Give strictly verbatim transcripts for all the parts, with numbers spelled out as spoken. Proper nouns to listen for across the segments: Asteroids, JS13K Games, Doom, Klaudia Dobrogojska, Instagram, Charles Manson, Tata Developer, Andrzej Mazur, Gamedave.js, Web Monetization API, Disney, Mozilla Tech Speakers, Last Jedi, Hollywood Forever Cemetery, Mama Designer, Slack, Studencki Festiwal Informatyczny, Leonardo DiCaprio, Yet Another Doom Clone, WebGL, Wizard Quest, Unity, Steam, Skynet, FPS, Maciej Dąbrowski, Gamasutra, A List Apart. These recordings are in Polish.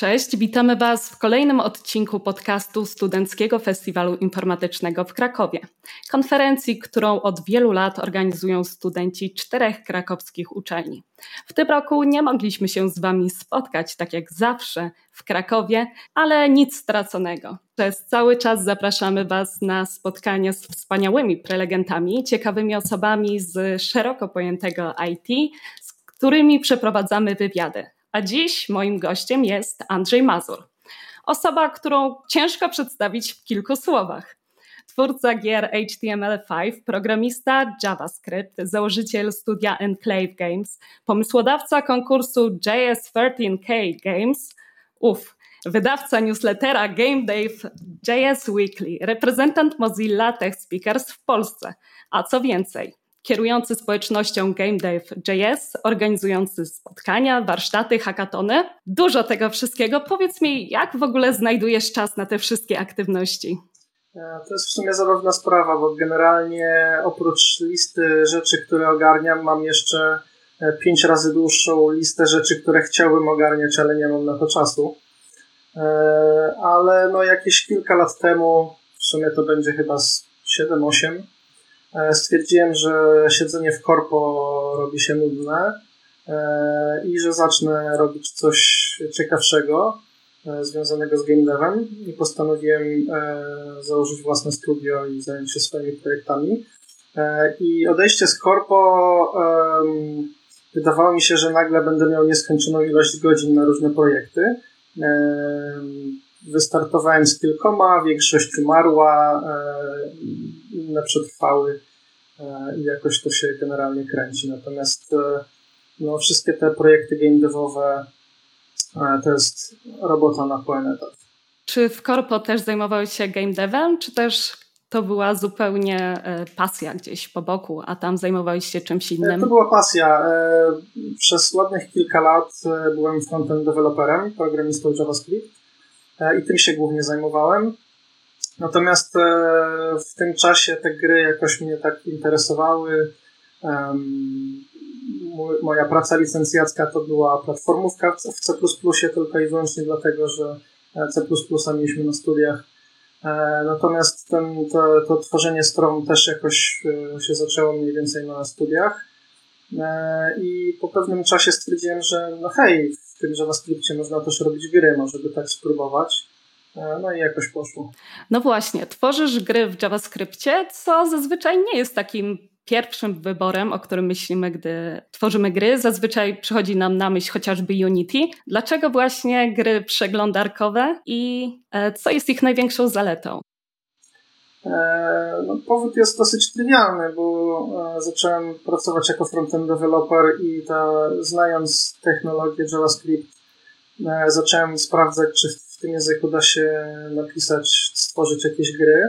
Cześć, witamy Was w kolejnym odcinku podcastu Studenckiego Festiwalu Informatycznego w Krakowie. Konferencji, którą od wielu lat organizują studenci czterech krakowskich uczelni. W tym roku nie mogliśmy się z Wami spotkać, tak jak zawsze, w Krakowie, ale nic straconego. Przez cały czas zapraszamy Was na spotkania z wspaniałymi prelegentami, ciekawymi osobami z szeroko pojętego I T, z którymi przeprowadzamy wywiady. A dziś moim gościem jest Andrzej Mazur, osoba, którą ciężko przedstawić w kilku słowach. Twórca gier H T M L pięć, programista JavaScript, założyciel studia Enclave Games, pomysłodawca konkursu J S trzynaście K Games, uf, wydawca newslettera Gamedave J S Weekly, reprezentant Mozilla Tech Speakers w Polsce, a co więcej, kierujący społecznością Gamedave.js, organizujący spotkania, warsztaty, hackatony. Dużo tego wszystkiego. Powiedz mi, jak w ogóle znajdujesz czas na te wszystkie aktywności? To jest w sumie zabawna sprawa, bo generalnie oprócz listy rzeczy, które ogarniam, mam jeszcze pięć razy dłuższą listę rzeczy, które chciałbym ogarniać, ale nie mam na to czasu. Ale no jakieś kilka lat temu, w sumie to będzie chyba siedem osiem, stwierdziłem, że siedzenie w korpo robi się nudne i że zacznę robić coś ciekawszego związanego z game devem i postanowiłem założyć własne studio i zająć się swoimi projektami. I odejście z korpo, wydawało mi się, że nagle będę miał nieskończoną ilość godzin na różne projekty. Wystartowałem z kilkoma, większość umarła, inne przetrwały i jakoś to się generalnie kręci. Natomiast no, wszystkie te projekty game devowe to jest robota na pełen etat. Czy w korpo też zajmowałeś się game devem, czy też to była zupełnie pasja gdzieś po boku, a tam zajmowałeś się czymś innym? To była pasja. Przez ładnych kilka lat byłem frontend developerem, programistą JavaScript i tym się głównie zajmowałem. Natomiast w tym czasie te gry jakoś mnie tak interesowały. Moja praca licencjacka to była platformówka w C plus plus, tylko i wyłącznie dlatego, że C plus plus mieliśmy na studiach. Natomiast ten, to, to tworzenie stron też jakoś się zaczęło mniej więcej na studiach. I po pewnym czasie stwierdziłem, że no hej, w tym JavaScriptie można też robić gry, może by tak spróbować. No i jakoś poszło. No właśnie, tworzysz gry w JavaScriptie, co zazwyczaj nie jest takim pierwszym wyborem, o którym myślimy, gdy tworzymy gry. Zazwyczaj przychodzi nam na myśl chociażby Unity. Dlaczego właśnie gry przeglądarkowe i co jest ich największą zaletą? No, powód jest dosyć trywialny, bo zacząłem pracować jako front-end developer i ta, znając technologię JavaScript, zacząłem sprawdzać, czy w tym języku da się napisać, stworzyć jakieś gry.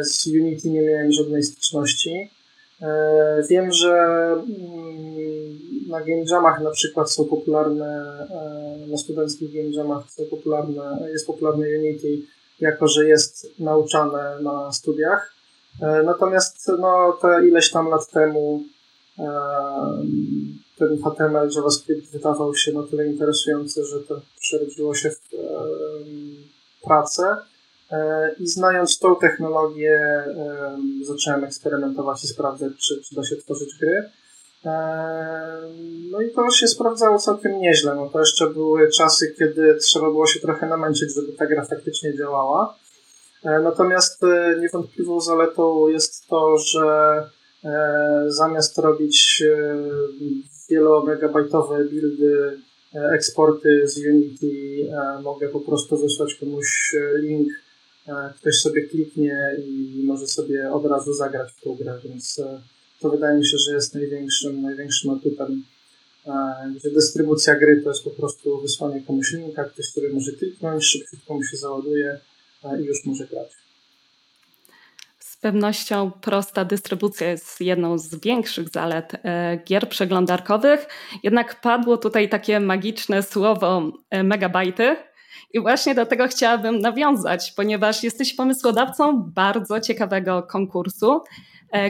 Z Unity nie miałem żadnej styczności. Wiem, że na game jamach na przykład są popularne, na studenckich game jamach są popularne, jest popularne Unity, jako że jest nauczane na studiach. Natomiast no, te ileś tam lat temu ten H T M L, JavaScript wydawał się na tyle interesujący, że to przerodziło się w e, pracę e, i znając tą technologię e, zacząłem eksperymentować i sprawdzać, czy, czy da się tworzyć gry. E, no i to się sprawdzało całkiem nieźle. No to jeszcze były czasy, kiedy trzeba było się trochę namęczyć, żeby ta gra faktycznie działała. E, natomiast e, niewątpliwą zaletą jest to, że e, zamiast robić e, wielomegabajtowe buildy, eksporty z Unity, mogę po prostu wysłać komuś link, ktoś sobie kliknie i może sobie od razu zagrać w tą grę, więc to wydaje mi się, że jest największym, największym atutem, gdzie dystrybucja gry to jest po prostu wysłanie komuś linka, ktoś sobie może kliknąć, szybciutko mu się załaduje i już może grać. Z pewnością prosta dystrybucja jest jedną z większych zalet gier przeglądarkowych, jednak padło tutaj takie magiczne słowo megabajty i właśnie do tego chciałabym nawiązać, ponieważ jesteś pomysłodawcą bardzo ciekawego konkursu,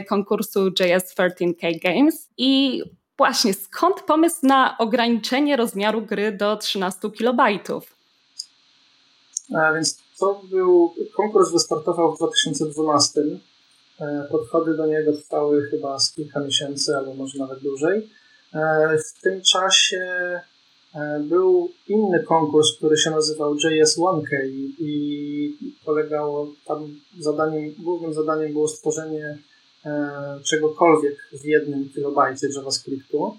konkursu J S trzynaście K Games i Właśnie, skąd pomysł na ograniczenie rozmiaru gry do trzynastu kilobajtów? A więc to był... Konkurs wystartował w dwa tysiące dwunastym. Podchody do niego trwały chyba z kilka miesięcy, albo może nawet dłużej. W tym czasie był inny konkurs, który się nazywał J S jeden K i polegało tam zadaniem, głównym zadaniem było stworzenie czegokolwiek w jednym kilobajcie JavaScriptu.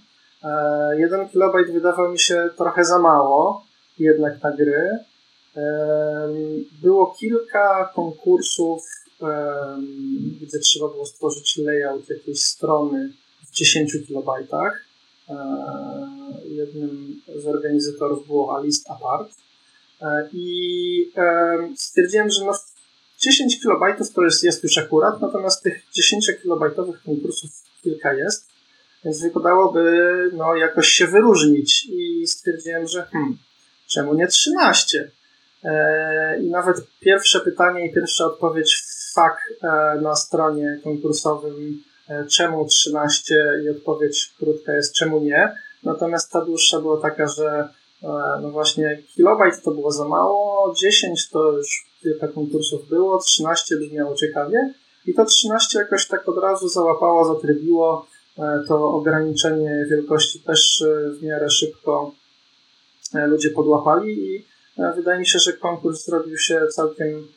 Jeden kilobajt wydawał mi się trochę za mało jednak na gry. Było kilka konkursów, gdzie trzeba było stworzyć layout jakiejś strony w dziesięciu kilobajtach. Jednym z organizatorów było A List Apart i stwierdziłem, że no dziesięć kilobajtów to jest, jest już akurat, natomiast tych dziesięciokilobajtowych konkursów kilka jest, więc wypadałoby no, jakoś się wyróżnić i stwierdziłem, że hmm, czemu nie trzynaście? I nawet pierwsze pytanie i pierwsza odpowiedź w F A Q na stronie konkursowym czemu trzynaście i odpowiedź krótka jest czemu nie, natomiast ta dłuższa była taka, że no właśnie kilobajt to było za mało, dziesięć to już kilka konkursów było, trzynaście brzmiało ciekawie i to trzynaście jakoś tak od razu załapało, zatrybiło, to ograniczenie wielkości też w miarę szybko ludzie podłapali i wydaje mi się, że konkurs zrobił się całkiem,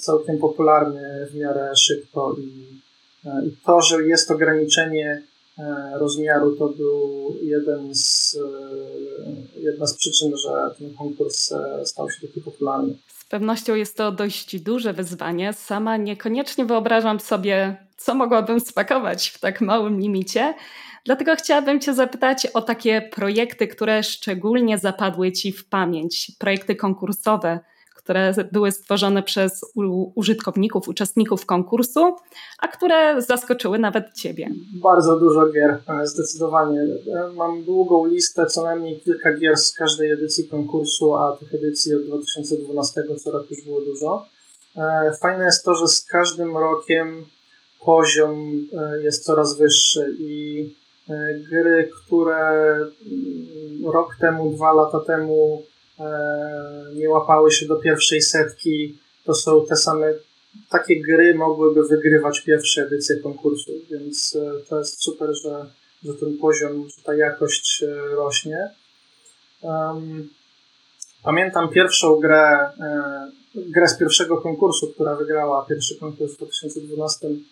całkiem popularny w miarę szybko i I to, że jest ograniczenie rozmiaru, to był jeden z, jedna z przyczyn, że ten konkurs stał się taki popularny. Z pewnością jest to dość duże wyzwanie. Sama niekoniecznie wyobrażam sobie, co mogłabym spakować w tak małym limicie. Dlatego chciałabym Cię zapytać o takie projekty, które szczególnie zapadły Ci w pamięć. Projekty konkursowe, które były stworzone przez użytkowników, uczestników konkursu, a które zaskoczyły nawet Ciebie. Bardzo dużo gier, zdecydowanie. Mam długą listę, co najmniej kilka gier z każdej edycji konkursu, a tych edycji od dwa tysiące dwunastego co roku już było dużo. Fajne jest to, że z każdym rokiem poziom jest coraz wyższy i gry, które rok temu, dwa lata temu nie łapały się do pierwszej setki, to są te same, takie gry mogłyby wygrywać pierwsze edycje konkursu, więc to jest super, że, że ten poziom, że ta jakość rośnie. Pamiętam pierwszą grę, grę z pierwszego konkursu, która wygrała pierwszy konkurs w dwa tysiące dwunastym.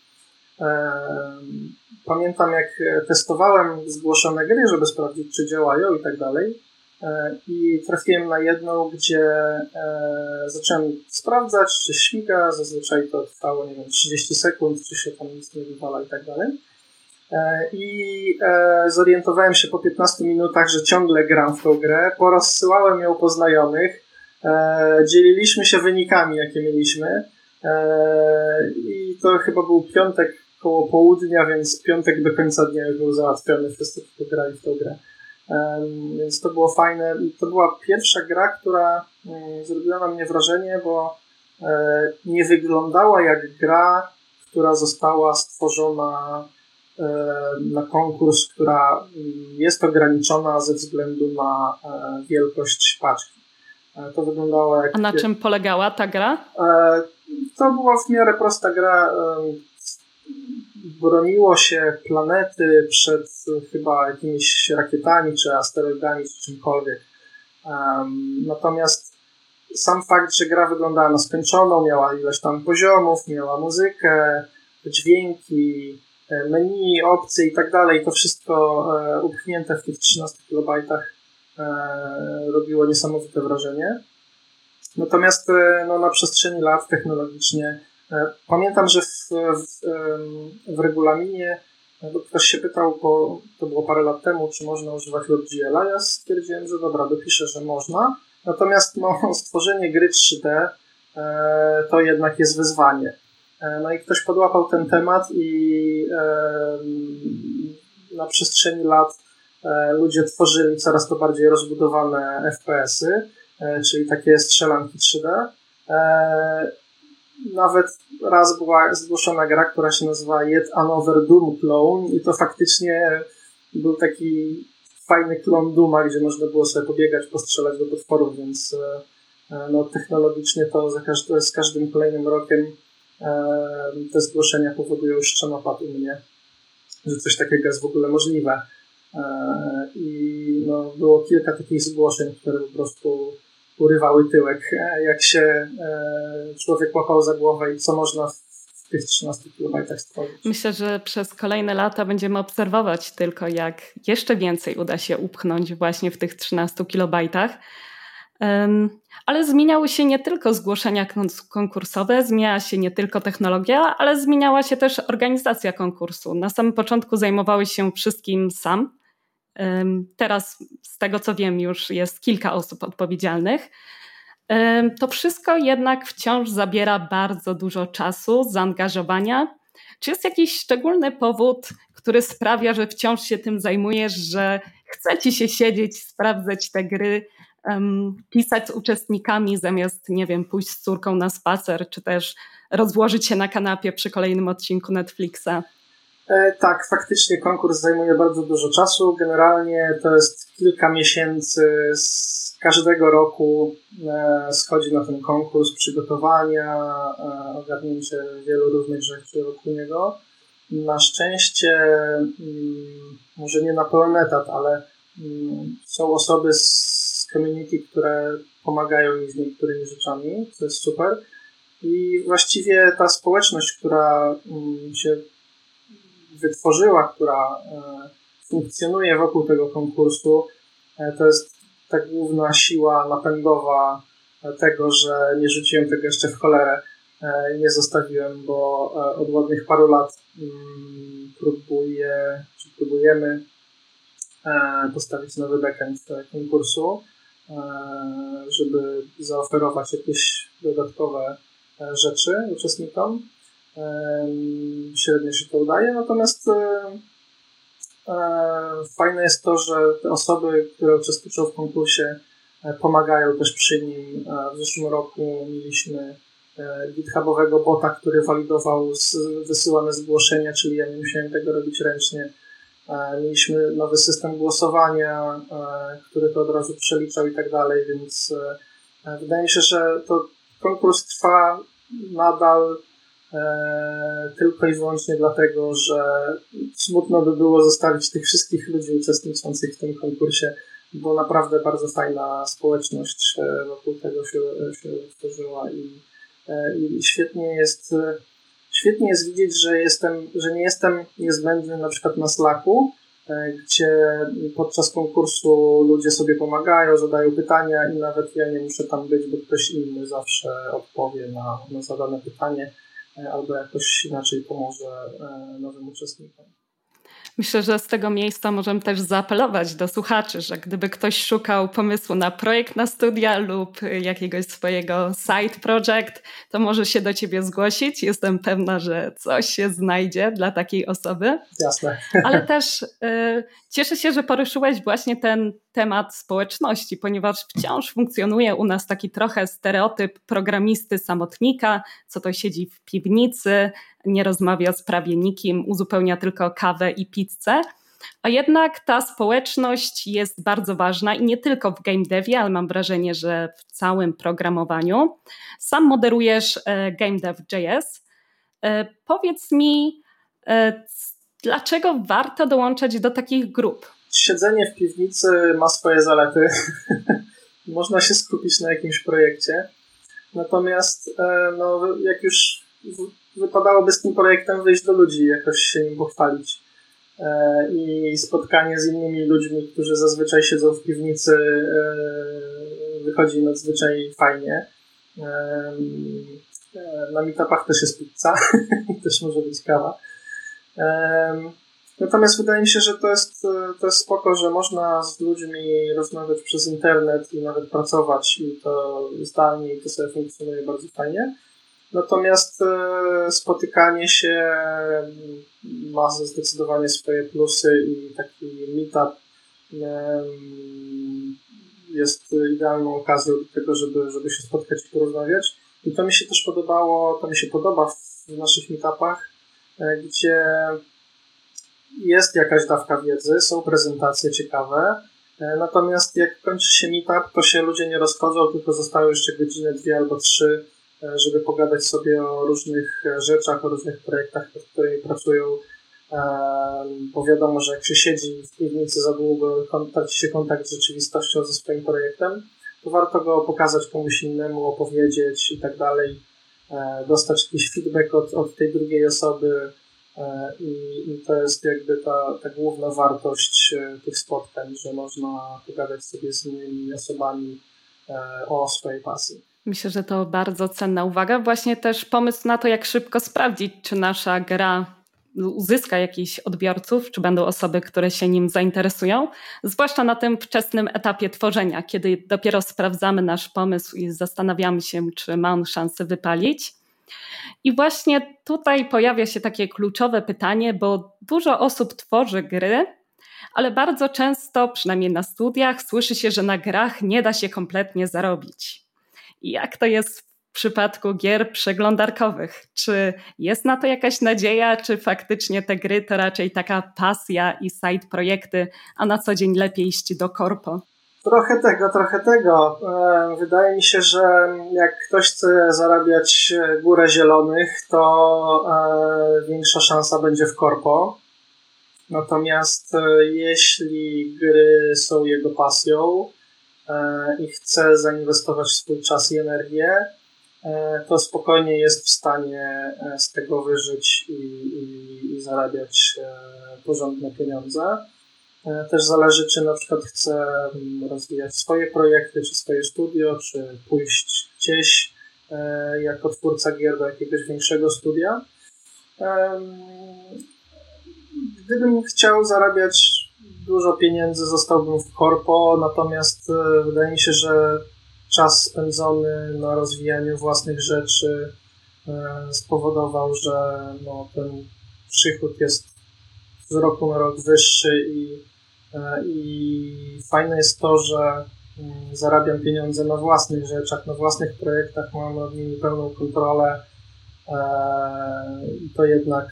Pamiętam, jak testowałem zgłoszone gry, żeby sprawdzić, czy działają i tak dalej. I trafiłem na jedną, gdzie zacząłem sprawdzać, czy śmiga, zazwyczaj to trwało, nie wiem, trzydzieści sekund, czy się tam nic nie wywala i tak dalej. I zorientowałem się po piętnastu minutach, że ciągle gram w tą grę, porozsyłałem ją po znajomych, dzieliliśmy się wynikami, jakie mieliśmy i to chyba był piątek koło południa, więc piątek do końca dnia już był załatwiony, wszyscy grali w tą grę. Um, więc to było fajne. To była pierwsza gra, która um, zrobiła na mnie wrażenie, bo um, nie wyglądała jak gra, która została stworzona um, na konkurs, która um, jest ograniczona ze względu na um, wielkość paczki. Um, to wyglądało jak... A na czym polegała ta gra? Um, to była w miarę prosta gra. Um, broniło się planety przed chyba jakimiś rakietami czy asteroidami, czy czymkolwiek. Um, natomiast sam fakt, że gra wyglądała na skończoną, miała ileś tam poziomów, miała muzykę, dźwięki, menu, opcje i tak dalej, to wszystko e, upchnięte w tych trzynastu kilobajtach e, robiło niesamowite wrażenie. Natomiast e, no, na przestrzeni lat technologicznie pamiętam, że w, w, w regulaminie ktoś się pytał, bo to było parę lat temu, czy można używać WebGL-a. Ja stwierdziłem, że dobra, dopiszę, że można. Natomiast no, stworzenie gry trzy D to jednak jest wyzwanie. No i ktoś podłapał ten temat i na przestrzeni lat ludzie tworzyli coraz to bardziej rozbudowane F P S-y, czyli takie strzelanki trzy D. Nawet raz była zgłoszona gra, która się nazywa Yet Another Doom Clone i to faktycznie był taki fajny klon Dooma, gdzie można było sobie pobiegać, postrzelać do potworów, więc no, technologicznie to za każdy, z każdym kolejnym rokiem te zgłoszenia powodują szczenopad u mnie, że coś takiego jest w ogóle możliwe. I no, było kilka takich zgłoszeń, które po prostu urywały tyłek, jak się człowiek łapał za głowę i co można w tych trzynastu kilobajtach stworzyć. Myślę, że przez kolejne lata będziemy obserwować tylko, jak jeszcze więcej uda się upchnąć właśnie w tych trzynastu kilobajtach. Ale zmieniały się nie tylko zgłoszenia konkursowe, zmieniała się nie tylko technologia, ale zmieniała się też organizacja konkursu. Na samym początku zajmowałeś się wszystkim sam. Teraz, z tego co wiem, już jest kilka osób odpowiedzialnych. To wszystko jednak wciąż zabiera bardzo dużo czasu, zaangażowania. Czy jest jakiś szczególny powód, który sprawia, że wciąż się tym zajmujesz, że chce ci się siedzieć, sprawdzać te gry, pisać z uczestnikami zamiast, nie wiem, pójść z córką na spacer, czy też rozłożyć się na kanapie przy kolejnym odcinku Netflixa? E, tak, faktycznie konkurs zajmuje bardzo dużo czasu. Generalnie to jest kilka miesięcy z każdego roku e, schodzi na ten konkurs przygotowania, e, ogarnięcie wielu różnych rzeczy wokół niego. Na szczęście, m, może nie na pełen etat, ale m, są osoby z community, które pomagają mi z niektórymi rzeczami, co jest super. I właściwie ta społeczność, która się wytworzyła, która funkcjonuje wokół tego konkursu, to jest ta główna siła napędowa tego, że nie rzuciłem tego jeszcze w cholerę i nie zostawiłem, bo od ładnych paru lat próbuję, czy próbujemy postawić nowy backend konkursu, żeby zaoferować jakieś dodatkowe rzeczy uczestnikom. Średnio się to udaje, natomiast fajne jest to, że te osoby, które uczestniczą w konkursie, pomagają też przy nim. W zeszłym roku mieliśmy GitHubowego bota, który walidował wysyłane zgłoszenia, czyli ja nie musiałem tego robić ręcznie. Mieliśmy nowy system głosowania, który to od razu przeliczał i tak dalej, więc wydaje mi się, że to konkurs trwa nadal tylko i wyłącznie dlatego, że smutno by było zostawić tych wszystkich ludzi uczestniczących w tym konkursie, bo naprawdę bardzo fajna społeczność wokół tego się, się tworzyła i, i świetnie jest... Świetnie jest widzieć, że jestem, że nie jestem niezbędny na przykład na Slacku, gdzie podczas konkursu ludzie sobie pomagają, zadają pytania i nawet ja nie muszę tam być, bo ktoś inny zawsze odpowie na, na zadane pytanie albo jakoś inaczej pomoże nowym uczestnikom. Myślę, że z tego miejsca możemy też zaapelować do słuchaczy, że gdyby ktoś szukał pomysłu na projekt na studia lub jakiegoś swojego side project, to może się do ciebie zgłosić. Jestem pewna, że coś się znajdzie dla takiej osoby. Jasne. Ale też y, cieszę się, że poruszyłeś właśnie ten temat społeczności, ponieważ wciąż funkcjonuje u nas taki trochę stereotyp programisty samotnika, co to siedzi w piwnicy, nie rozmawia z prawie nikim, uzupełnia tylko kawę i pizzę. A jednak ta społeczność jest bardzo ważna i nie tylko w game devie, ale mam wrażenie, że w całym programowaniu. Sam moderujesz Gamedeave.js. Powiedz mi, dlaczego warto dołączać do takich grup? Siedzenie w piwnicy ma swoje zalety. Można się skupić na jakimś projekcie. Natomiast no, jak już wypadałoby z tym projektem wyjść do ludzi, jakoś się nim pochwalić. I spotkanie z innymi ludźmi, którzy zazwyczaj siedzą w piwnicy, wychodzi nadzwyczaj fajnie. Na meetupach też jest pizza i też może być kawa. Natomiast wydaje mi się, że to jest, to jest spoko, że można z ludźmi rozmawiać przez internet i nawet pracować i to zdalnie i to sobie funkcjonuje bardzo fajnie. Natomiast spotykanie się ma zdecydowanie swoje plusy i taki meetup jest idealną okazją do tego, żeby, żeby się spotkać i porozmawiać. I to mi się też podobało, to mi się podoba w naszych meetupach, gdzie jest jakaś dawka wiedzy, są prezentacje ciekawe, natomiast jak kończy się meetup, to się ludzie nie rozchodzą, tylko zostają jeszcze godzinę, dwie albo trzy, żeby pogadać sobie o różnych rzeczach, o różnych projektach, nad którymi pracują, bo wiadomo, że jak się siedzi w piwnicy za długo, traci się kontakt z rzeczywistością, ze swoim projektem, to warto go pokazać komuś innemu, opowiedzieć i tak dalej, dostać jakiś feedback od, od tej drugiej osoby i, i to jest jakby ta, ta główna wartość tych spotkań, że można pogadać sobie z innymi osobami o swojej pasji. Myślę, że to bardzo cenna uwaga. Właśnie też pomysł na to, jak szybko sprawdzić, czy nasza gra uzyska jakichś odbiorców, czy będą osoby, które się nim zainteresują, zwłaszcza na tym wczesnym etapie tworzenia, kiedy dopiero sprawdzamy nasz pomysł i zastanawiamy się, czy ma on szansę wypalić. I właśnie tutaj pojawia się takie kluczowe pytanie, bo dużo osób tworzy gry, ale bardzo często, przynajmniej na studiach, słyszy się, że na grach nie da się kompletnie zarobić. I jak to jest w przypadku gier przeglądarkowych? Czy jest na to jakaś nadzieja, czy faktycznie te gry to raczej taka pasja i side projekty, a na co dzień lepiej iść do korpo? Trochę tego, trochę tego. Wydaje mi się, że jak ktoś chce zarabiać górę zielonych, to większa szansa będzie w korpo. Natomiast jeśli gry są jego pasją i chce zainwestować swój czas i energię, to spokojnie jest w stanie z tego wyżyć i, i, i zarabiać porządne pieniądze. Też zależy, czy na przykład chce rozwijać swoje projekty, czy swoje studio, czy pójść gdzieś jako twórca gier do jakiegoś większego studia. Gdybym chciał zarabiać dużo pieniędzy, zostałbym w korpo, natomiast wydaje mi się, że czas spędzony na rozwijaniu własnych rzeczy spowodował, że no, ten przychód jest z roku na rok wyższy i, i fajne jest to, że zarabiam pieniądze na własnych rzeczach, na własnych projektach, mam nad nimi pełną kontrolę i to jednak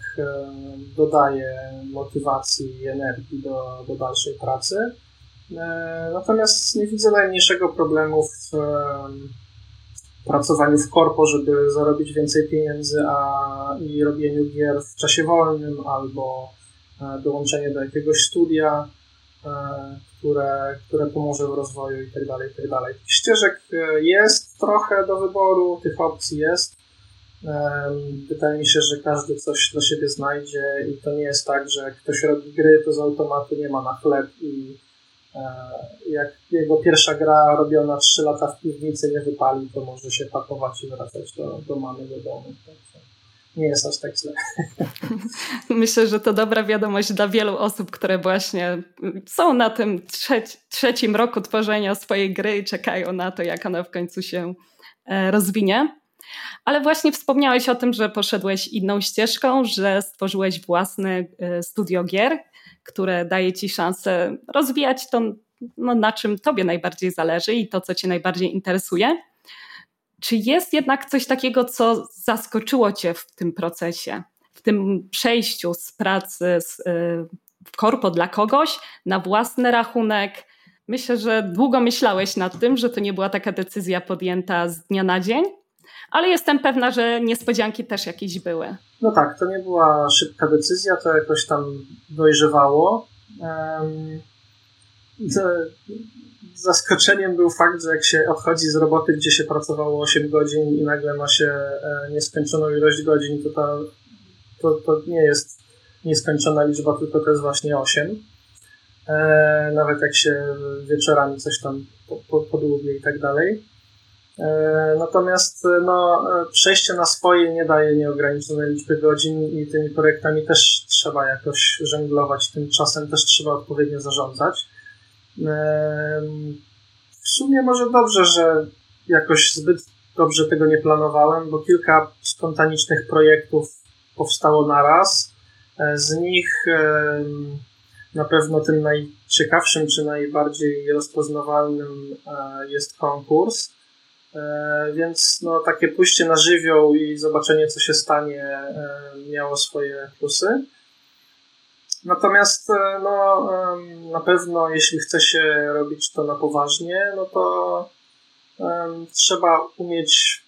dodaje motywacji i energii do, do dalszej pracy. Natomiast nie widzę najmniejszego problemu w pracowaniu w korpo, żeby zarobić więcej pieniędzy a, i robieniu gier w czasie wolnym albo dołączenie do jakiegoś studia, które, które pomoże w rozwoju i tak dalej, i tak dalej. Ścieżek jest trochę do wyboru, tych opcji jest. Wydaje mi się, że każdy coś dla siebie znajdzie i to nie jest tak, że jak ktoś robi gry, to z automatu nie ma na chleb i jak jego pierwsza gra robiona trzy lata w piwnicy nie wypali, to może się pakować i wracać do, do mamy, do domu. Nie jest aż tak źle. Myślę, że to dobra wiadomość dla wielu osób, które właśnie są na tym trzeci, trzecim roku tworzenia swojej gry i czekają na to, jak ona w końcu się rozwinie. Ale właśnie wspomniałeś o tym, że poszedłeś inną ścieżką, że stworzyłeś własne studio gier, które daje ci szansę rozwijać to, no, na czym tobie najbardziej zależy i to, co cię najbardziej interesuje. Czy jest jednak coś takiego, co zaskoczyło cię w tym procesie, w tym przejściu z pracy z, w korpo dla kogoś na własny rachunek? Myślę, że długo myślałeś nad tym, że to nie była taka decyzja podjęta z dnia na dzień. Ale jestem pewna, że niespodzianki też jakieś były. No tak, to nie była szybka decyzja, to jakoś tam dojrzewało. Zaskoczeniem był fakt, że jak się odchodzi z roboty, gdzie się pracowało osiem godzin i nagle ma się nieskończoną ilość godzin, to, ta, to, to nie jest nieskończona liczba, tylko to jest właśnie osiem. Nawet jak się wieczorami coś tam podłubie i tak dalej. Natomiast no, przejście na swoje nie daje nieograniczonej liczby godzin i tymi projektami też trzeba jakoś żonglować, tym czasem też trzeba odpowiednio zarządzać. W sumie może dobrze, że jakoś zbyt dobrze tego nie planowałem, bo kilka spontanicznych projektów powstało naraz. Z nich na pewno tym najciekawszym czy najbardziej rozpoznawalnym jest konkurs. Więc no, takie pójście na żywioł i zobaczenie, co się stanie, miało swoje plusy. Natomiast no, na pewno jeśli chce się robić to na poważnie, no to um, trzeba umieć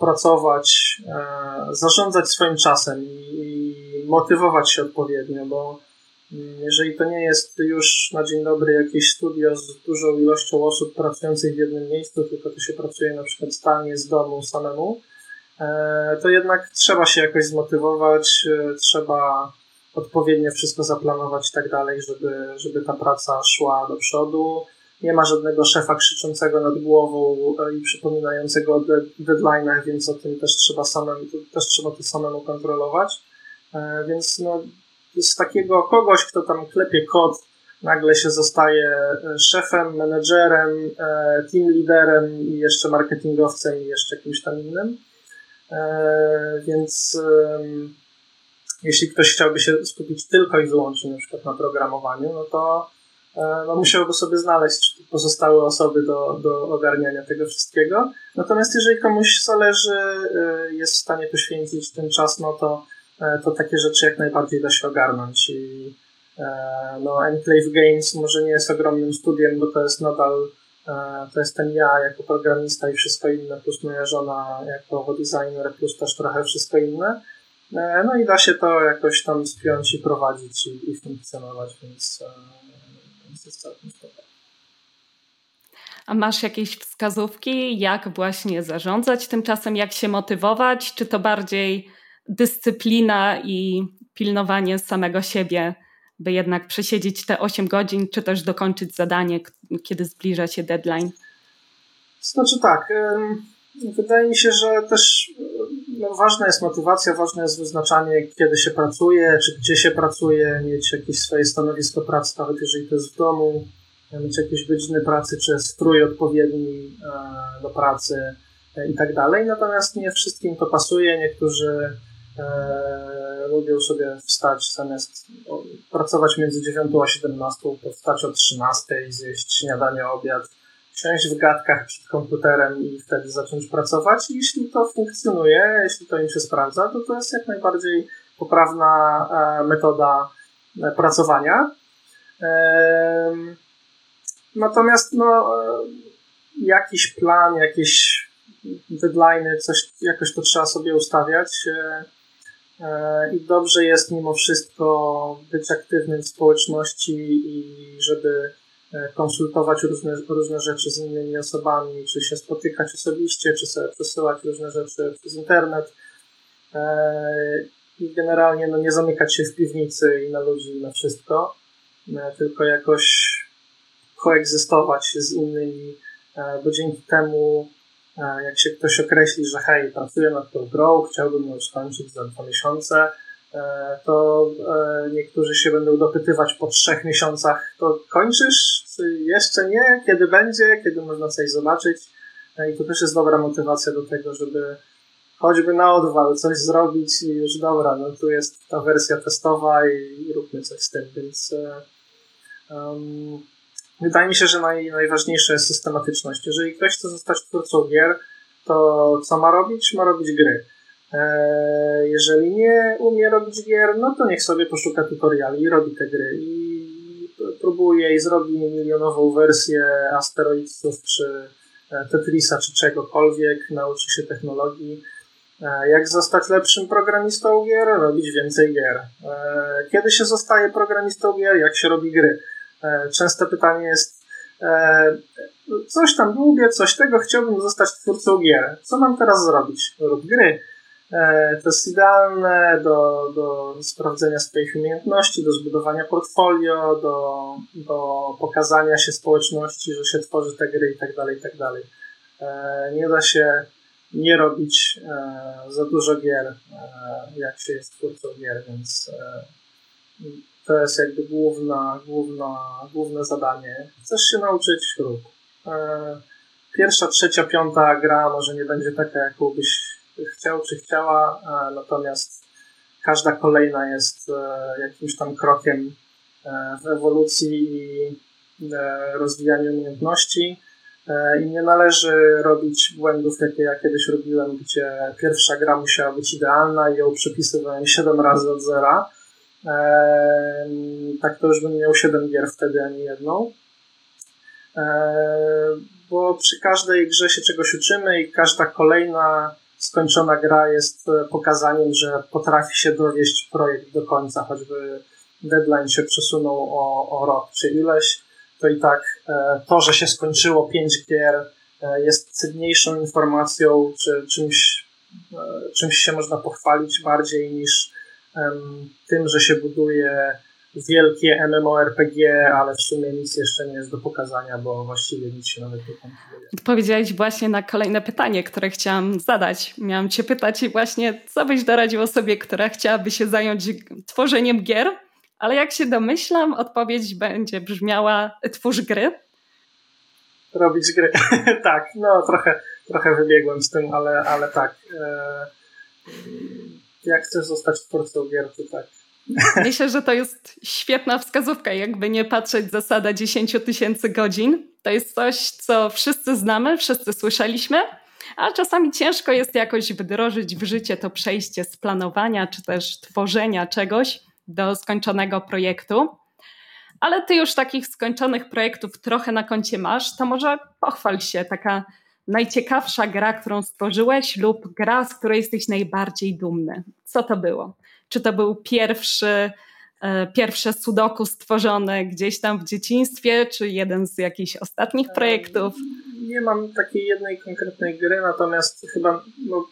pracować, e, zarządzać swoim czasem i, i motywować się odpowiednio, bo jeżeli to nie jest już na dzień dobry jakieś studio z dużą ilością osób pracujących w jednym miejscu, tylko to się pracuje na przykład zdalnie z domu samemu, to jednak trzeba się jakoś zmotywować, trzeba odpowiednio wszystko zaplanować i tak dalej, żeby, żeby ta praca szła do przodu. Nie ma żadnego szefa krzyczącego nad głową i przypominającego o deadline'ach, więc o tym też trzeba samemu, też trzeba to samemu kontrolować. Więc no, z takiego kogoś, kto tam klepie kod, nagle się zostaje szefem, menedżerem, team liderem i jeszcze marketingowcem i jeszcze kimś tam innym. Więc jeśli ktoś chciałby się skupić tylko i wyłącznie na przykład na programowaniu, no to no, musiałby sobie znaleźć pozostałe osoby do, do ogarniania tego wszystkiego. Natomiast jeżeli komuś zależy, jest w stanie poświęcić ten czas, no to to takie rzeczy jak najbardziej da się ogarnąć. I no, Enclave Games może nie jest ogromnym studiem, bo to jest nadal, to jestem ja jako programista i wszystko inne, plus moja żona jako designer, plus też trochę wszystko inne. No i da się to jakoś tam spiąć i prowadzić i, i funkcjonować, więc, więc jest całkiem spoko. A masz jakieś wskazówki, jak właśnie zarządzać tym czasem, jak się motywować, czy to bardziej dyscyplina i pilnowanie samego siebie, by jednak przesiedzieć te osiem godzin, czy też dokończyć zadanie, kiedy zbliża się deadline? Znaczy tak, wydaje mi się, że też no, ważna jest motywacja, ważne jest wyznaczanie, kiedy się pracuje, czy gdzie się pracuje, mieć jakieś swoje stanowisko pracy, nawet jeżeli to jest w domu, mieć jakieś godziny pracy, czy strój odpowiedni do pracy i tak dalej. Natomiast nie wszystkim to pasuje, niektórzy E, lubią sobie wstać zamiast o, pracować między dziewiątą a siedemnastą, to wstać o trzynastej, zjeść śniadanie, obiad, siąść w gadkach przed komputerem i wtedy zacząć pracować. I jeśli to funkcjonuje, jeśli to im się sprawdza, to to jest jak najbardziej poprawna e, metoda e, pracowania. E, natomiast no, e, jakiś plan, jakieś deadline'y, coś jakoś to trzeba sobie ustawiać. E, I dobrze jest mimo wszystko być aktywnym w społeczności i żeby konsultować różne, różne rzeczy z innymi osobami, czy się spotykać osobiście, czy sobie przesyłać różne rzeczy przez internet. I generalnie no, nie zamykać się w piwnicy i na ludzi i na wszystko, tylko jakoś koegzystować z innymi, bo dzięki temu jak się ktoś określi, że hej, pracuję nad tą grą, chciałbym ją skończyć za dwa miesiące, to niektórzy się będą dopytywać po trzech miesiącach, to kończysz? Czy jeszcze nie? Kiedy będzie? Kiedy można coś zobaczyć? I to też jest dobra motywacja do tego, żeby choćby na odwal coś zrobić i już dobra, no tu jest ta wersja testowa i róbmy coś z tym, więc um, wydaje mi się, że naj, najważniejsza jest systematyczność. Jeżeli ktoś chce zostać twórcą gier, to co ma robić? Ma robić gry. Eee, jeżeli nie umie robić gier, no to niech sobie poszuka tutoriali i robi te gry. I próbuje i zrobi milionową wersję Asteroidsów, czy Tetrisa, czy czegokolwiek. Nauczy się technologii. Eee, jak zostać lepszym programistą gier? Robić więcej gier. Eee, kiedy się zostaje programistą gier? Jak się robi gry? Częste pytanie jest e, coś tam długie, coś tego, chciałbym zostać twórcą gier. Co mam teraz zrobić? Rób gry. E, to jest idealne do, do sprawdzenia swoich umiejętności, do zbudowania portfolio, do, do pokazania się społeczności, że się tworzy te gry i tak dalej, i tak dalej. E, nie da się nie robić e, za dużo gier, e, jak się jest twórcą gier, więc e, to jest jakby główna, główna, główne zadanie. Chcesz się nauczyć? Rób. Pierwsza, trzecia, piąta gra może nie będzie taka, jaką byś chciał czy chciała, natomiast każda kolejna jest jakimś tam krokiem w ewolucji i rozwijaniu umiejętności i nie należy robić błędów, jakie ja kiedyś robiłem, gdzie pierwsza gra musiała być idealna i ją przepisywałem siedem razy od zera. Eee, tak to już bym miał siedem gier wtedy, a nie jedną. Eee, bo przy każdej grze się czegoś uczymy i każda kolejna skończona gra jest pokazaniem, że potrafi się dowieść projekt do końca, choćby deadline się przesunął o, o rok czy ileś, to i tak e, to, że się skończyło pięć gier e, jest cenniejszą informacją, czy czymś, e, czymś się można pochwalić bardziej niż tym, że się buduje wielkie MMORPG, ale w sumie nic jeszcze nie jest do pokazania, bo właściwie nic się nawet nie kontynuuje. Odpowiedziałeś właśnie na kolejne pytanie, które chciałam zadać. Miałam cię pytać właśnie, co byś doradził osobie, która chciałaby się zająć tworzeniem gier, ale jak się domyślam, odpowiedź będzie brzmiała: twórz gry. Robić gry. Tak, no trochę, trochę wybiegłem z tym, ale, ale tak. Eee... Jak chcesz zostać twórcą gier, to tak. Myślę, że to jest świetna wskazówka. Jakby nie patrzeć, zasada dziesięć tysięcy godzin to jest coś, co wszyscy znamy, wszyscy słyszeliśmy, a czasami ciężko jest jakoś wdrożyć w życie to przejście z planowania czy też tworzenia czegoś do skończonego projektu. Ale ty już takich skończonych projektów trochę na koncie masz, to może pochwal się, taka najciekawsza gra, którą stworzyłeś, lub gra, z której jesteś najbardziej dumny. Co to było? Czy to był pierwszy, e, pierwsze sudoku stworzone gdzieś tam w dzieciństwie, czy jeden z jakichś ostatnich projektów? Nie mam takiej jednej konkretnej gry, natomiast chyba no,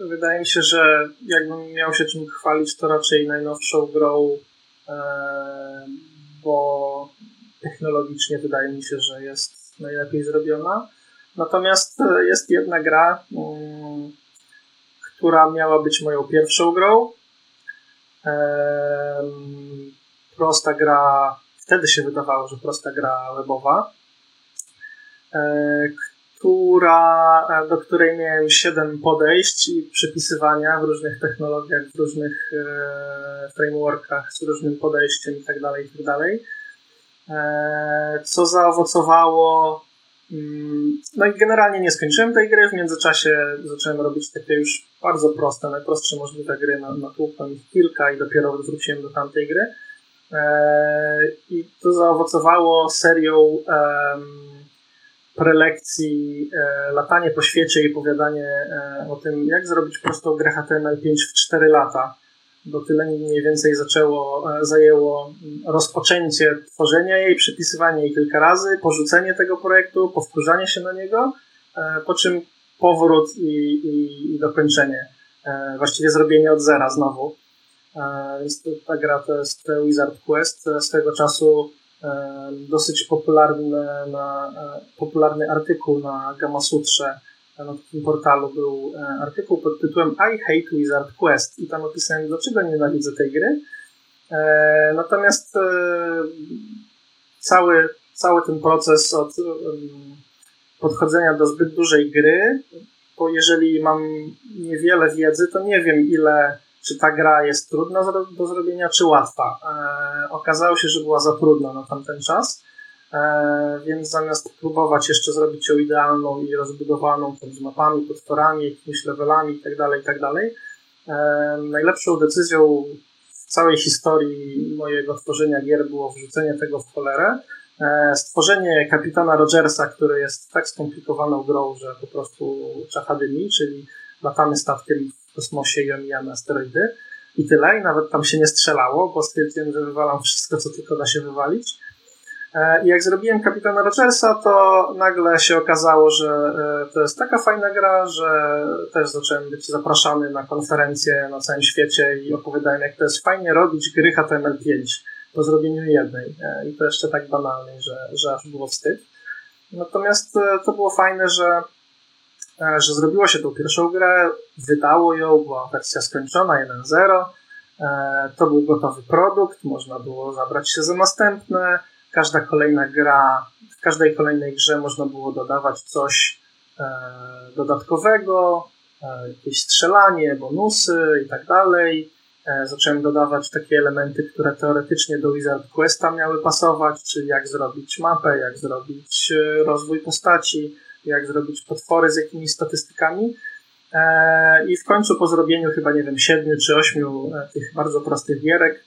wydaje mi się, że jakbym miał się czym chwalić, to raczej najnowszą grą, e, bo technologicznie wydaje mi się, że jest najlepiej zrobiona. Natomiast jest jedna gra, um, która miała być moją pierwszą grą. Um, prosta gra, wtedy się wydawało, że prosta gra webowa, um, która, do której miałem siedem podejść i przypisywania w różnych technologiach, w różnych um, frameworkach, z różnym podejściem itd., itd. Um, co zaowocowało. No i generalnie nie skończyłem tej gry, w międzyczasie zacząłem robić takie już bardzo proste, najprostsze możliwe gry, natłukłem ich kilka i dopiero wróciłem do tamtej gry eee, i to zaowocowało serią em, prelekcji, e, latanie po świecie i opowiadanie e, o tym, jak zrobić prostą grę H T M L pięć w cztery lata, bo tyle mniej więcej zaczęło, zajęło rozpoczęcie tworzenia jej, przypisywanie jej kilka razy, porzucenie tego projektu, powtórzanie się na niego, po czym powrót i, i, i dokończenie. Właściwie zrobienie od zera znowu. Więc ta gra to jest Wizard Quest. Swego czasu dosyć popularny, na, popularny artykuł na Gamasutrze, na takim portalu był artykuł pod tytułem I hate Wizard Quest i tam opisałem, dlaczego nienawidzę tej gry. E, natomiast e, cały, cały ten proces od um, podchodzenia do zbyt dużej gry, bo jeżeli mam niewiele wiedzy, to nie wiem, ile, czy ta gra jest trudna do zrobienia, czy łatwa. E, okazało się, że była za trudna na tamten czas. E, więc zamiast próbować jeszcze zrobić ją idealną i rozbudowaną tam z mapami, potworami, jakimiś levelami itd., itd., e, najlepszą decyzją w całej historii mojego tworzenia gier było wrzucenie tego w cholerę, e, stworzenie Kapitana Rogersa, który jest tak skomplikowaną grą, że po prostu czachadymi, czyli latamy statkiem w kosmosie i omijamy asteroidy i tyle, i nawet tam się nie strzelało, bo stwierdziłem, że wywalam wszystko, co tylko da się wywalić. I jak zrobiłem Kapitana Rogersa, to nagle się okazało, że to jest taka fajna gra, że też zacząłem być zapraszany na konferencje na całym świecie i opowiadałem, jak to jest fajnie robić gry H T M L pięć po zrobieniu jednej. I to jeszcze tak banalnie, że, że aż było wstyd. Natomiast to było fajne, że, że zrobiło się tą pierwszą grę, wydało ją, była wersja skończona jeden zero, to był gotowy produkt, można było zabrać się za następne. Każda kolejna gra, w każdej kolejnej grze można było dodawać coś e, dodatkowego, e, jakieś strzelanie, bonusy i tak dalej. Zacząłem dodawać takie elementy, które teoretycznie do Wizard Questa miały pasować, czyli jak zrobić mapę, jak zrobić rozwój postaci, jak zrobić potwory z jakimiś statystykami. I w końcu po zrobieniu chyba, nie wiem, siedmiu czy ośmiu tych bardzo prostych gierek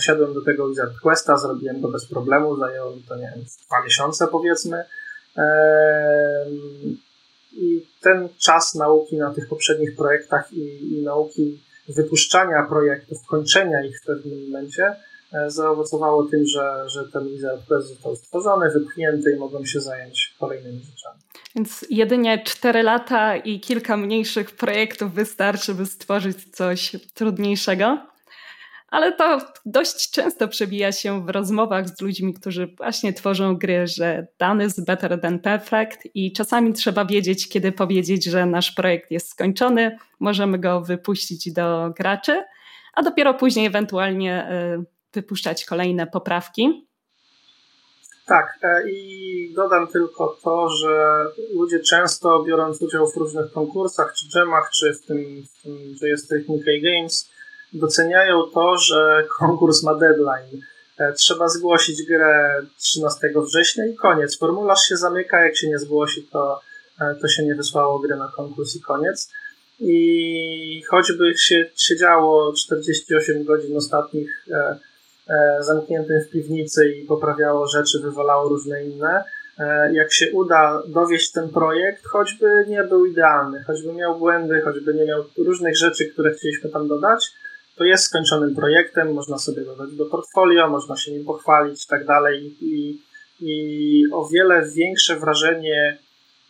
siadłem do tego Wizard Questa, zrobiłem go bez problemu, zajęło mi to, nie wiem, dwa miesiące powiedzmy. I ten czas nauki na tych poprzednich projektach i, i nauki wypuszczania projektów, kończenia ich w pewnym momencie zaowocowało tym, że, że ten Wizard Quest został stworzony, wypchnięty i mogłem się zająć kolejnymi rzeczami. Więc jedynie cztery lata i kilka mniejszych projektów wystarczy, by stworzyć coś trudniejszego. Ale to dość często przebija się w rozmowach z ludźmi, którzy właśnie tworzą gry, że done is better than perfect i czasami trzeba wiedzieć, kiedy powiedzieć, że nasz projekt jest skończony, możemy go wypuścić do graczy, a dopiero później ewentualnie wypuszczać kolejne poprawki. Tak, i dodam tylko to, że ludzie często, biorąc udział w różnych konkursach, czy dżemach, czy w tym, w tym J S trzynaście K Games, doceniają to, że konkurs ma deadline. Trzeba zgłosić grę trzynastego września i koniec. Formularz się zamyka, jak się nie zgłosi, to, to się nie wysłało gry na konkurs i koniec. I choćby się siedziało czterdzieści osiem godzin ostatnich zamkniętym w piwnicy i poprawiało rzeczy, wywalało różne inne. Jak się uda dowieść ten projekt, choćby nie był idealny, choćby miał błędy, choćby nie miał różnych rzeczy, które chcieliśmy tam dodać, to jest skończonym projektem, można sobie dodać do portfolio, można się nim pochwalić i tak dalej. I, i o wiele większe wrażenie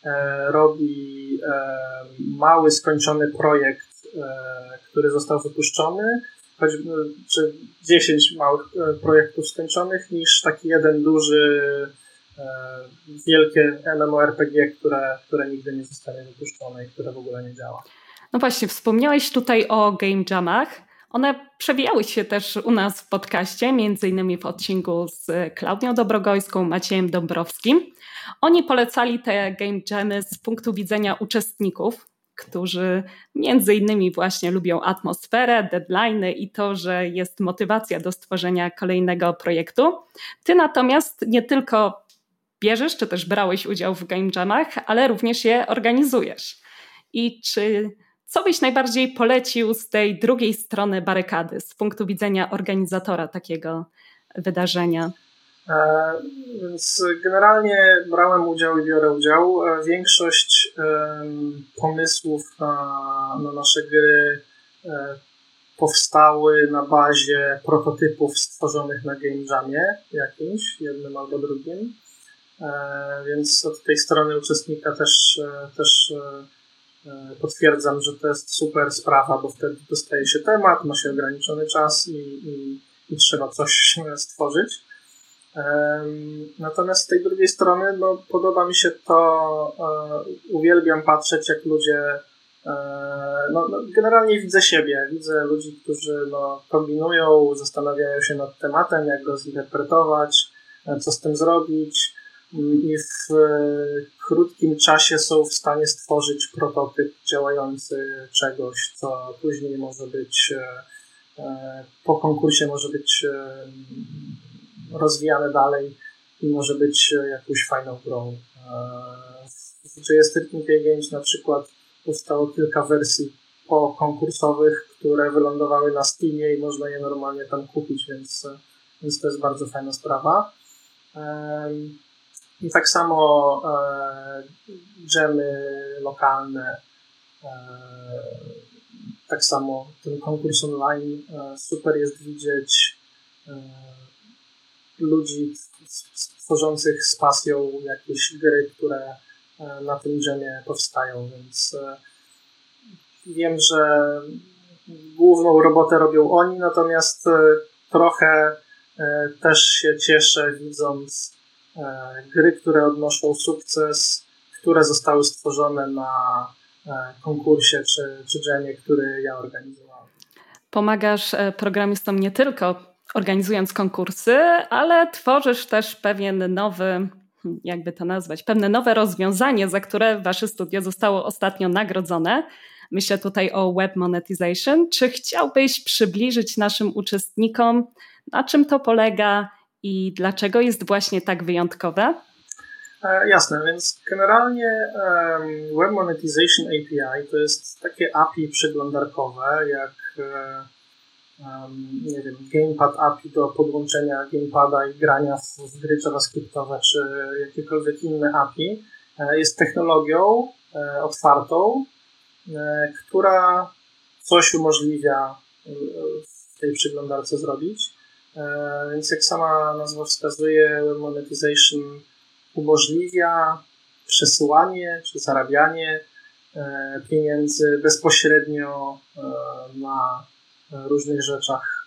e, robi e, mały, skończony projekt, e, który został wypuszczony, choćby, czy dziesięć małych e, projektów skończonych, niż taki jeden duży, e, wielkie MMORPG, które, które nigdy nie zostanie wypuszczone i które w ogóle nie działa. No właśnie, wspomniałeś tutaj o game jamach. One przewijały się też u nas w podcaście, między innymi w odcinku z Klaudią Dobrogojską, Maciejem Dąbrowskim. Oni polecali te game jamy z punktu widzenia uczestników, którzy między innymi właśnie lubią atmosferę, deadline'y i to, że jest motywacja do stworzenia kolejnego projektu. Ty natomiast nie tylko bierzesz, czy też brałeś udział w game jamach, ale również je organizujesz. I czy... Co byś najbardziej polecił z tej drugiej strony barykady, z punktu widzenia organizatora takiego wydarzenia? E, więc generalnie brałem udział i biorę udział. Większość e, pomysłów na, na nasze gry e, powstały na bazie prototypów stworzonych na game jamie jakimś, jednym albo drugim. E, więc od tej strony uczestnika też... też potwierdzam, że to jest super sprawa, bo wtedy dostaje się temat, ma się ograniczony czas i, i, i trzeba coś stworzyć. Natomiast z tej drugiej strony no, podoba mi się to, uwielbiam patrzeć, jak ludzie, no, no, generalnie widzę siebie, widzę ludzi, którzy no, kombinują, zastanawiają się nad tematem, jak go zinterpretować, co z tym zrobić. I w krótkim czasie są w stanie stworzyć prototyp działający czegoś, co później może być, po konkursie może być rozwijane dalej i może być jakąś fajną grą. W J S trzynaście K Games na przykład powstało kilka wersji pokonkursowych, które wylądowały na Steamie i można je normalnie tam kupić, więc, więc to jest bardzo fajna sprawa. I tak samo dżemy lokalne, e, tak samo ten konkurs online. E, super jest widzieć e, ludzi tworzących z pasją jakieś gry, które e, na tym dżemie powstają, więc e, wiem, że główną robotę robią oni, natomiast e, trochę e, też się cieszę widząc gry, które odnoszą sukces, które zostały stworzone na konkursie czy, czy dżemie, który ja organizowałem. Pomagasz programistom nie tylko organizując konkursy, ale tworzysz też pewien nowy, jakby to nazwać, pewne nowe rozwiązanie, za które wasze studio zostało ostatnio nagrodzone. Myślę tutaj o Web Monetization. Czy chciałbyś przybliżyć naszym uczestnikom, na czym to polega i dlaczego jest właśnie tak wyjątkowe? E, jasne, więc generalnie um, Web Monetization A P I to jest takie A P I przeglądarkowe, jak um, nie wiem, Gamepad A P I do podłączenia Gamepada i grania w, w gry JavaScriptowe, czy jakiekolwiek inne A P I. E, jest technologią e, otwartą, e, która coś umożliwia e, w tej przeglądarce zrobić. E, więc jak sama nazwa wskazuje, Web Monetization umożliwia przesyłanie czy zarabianie e, pieniędzy bezpośrednio e, na różnych rzeczach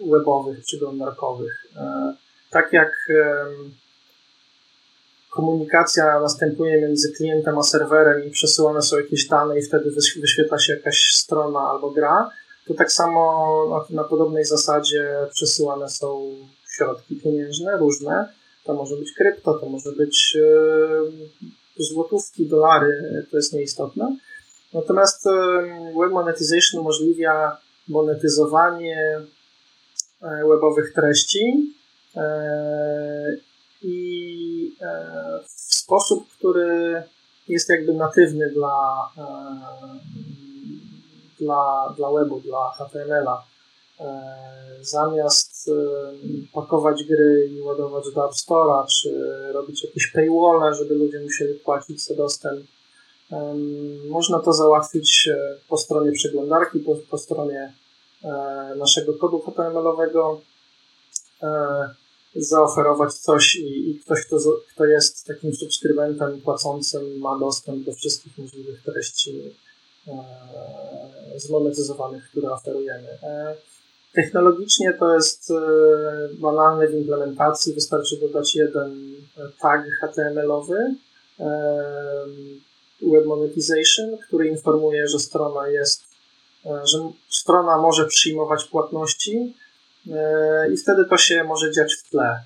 webowych, przeglądarkowych. E, tak jak e, komunikacja następuje między klientem a serwerem i przesyłane są jakieś dane i wtedy wyświetla się jakaś strona albo gra, to tak samo na, na podobnej zasadzie przesyłane są środki pieniężne, różne. To może być krypto, to może być yy, złotówki, dolary, to jest nieistotne. Natomiast yy, Web Monetization umożliwia monetyzowanie yy, webowych treści yy, i yy, w sposób, który jest jakby natywny dla, yy, dla, dla webu, dla H T M L a. Zamiast pakować gry i ładować do App Store'a, czy robić jakieś paywall'e, żeby ludzie musieli płacić za dostęp, można to załatwić po stronie przeglądarki, po, po stronie naszego kodu H T M L owego, zaoferować coś i, i ktoś, kto, kto jest takim subskrybentem płacącym, ma dostęp do wszystkich możliwych treści zmonetyzowanych, które oferujemy. Technologicznie to jest banalne w implementacji, wystarczy dodać jeden tag H T M L owy Web Monetization, który informuje, że strona jest, że strona może przyjmować płatności i wtedy to się może dziać w tle.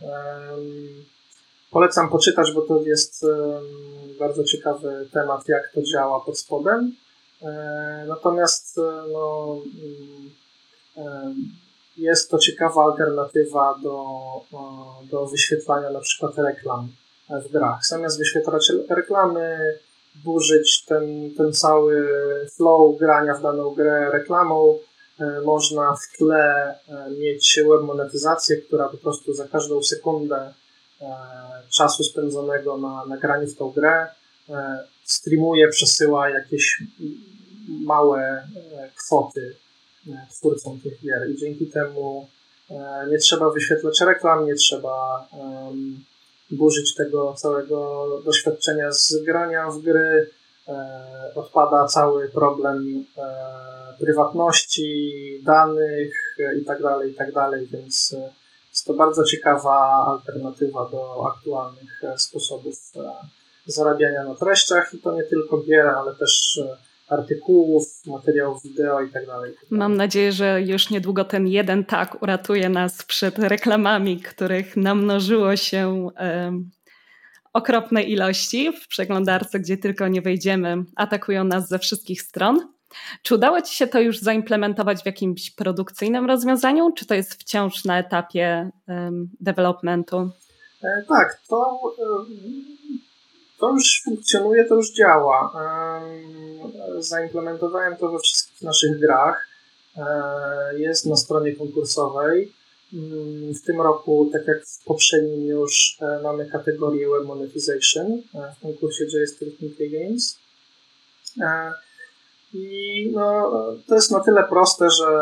Polecam poczytać, bo to jest bardzo ciekawy temat, jak to działa pod spodem. Natomiast no, jest to ciekawa alternatywa do, do wyświetlania na przykład reklam w grach. Zamiast wyświetlać reklamy, burzyć ten, ten cały flow grania w daną grę reklamą, można w tle mieć web monetyzację, która po prostu za każdą sekundę czasu spędzonego na, na graniu w tą grę streamuje, przesyła jakieś małe kwoty twórcom tych gier i dzięki temu nie trzeba wyświetlać reklam, nie trzeba um, burzyć tego całego doświadczenia z grania w gry, e, odpada cały problem e, prywatności, danych itd., itd., więc jest to bardzo ciekawa alternatywa do aktualnych sposobów zarabiania na treściach i to nie tylko gier, ale też artykułów, materiałów wideo i tak dalej. Mam nadzieję, że już niedługo ten jeden tag uratuje nas przed reklamami, których namnożyło się e, okropne ilości w przeglądarce, gdzie tylko nie wejdziemy, atakują nas ze wszystkich stron. Czy udało Ci się to już zaimplementować w jakimś produkcyjnym rozwiązaniu, czy to jest wciąż na etapie e, developmentu? E, tak, to... E, To już funkcjonuje, to już działa. Zaimplementowałem to we wszystkich naszych grach. Jest na stronie konkursowej. W tym roku, tak jak w poprzednim już, mamy kategorię Web Monetization w konkursie J S trzynaście K Games. I no, to jest na tyle proste, że,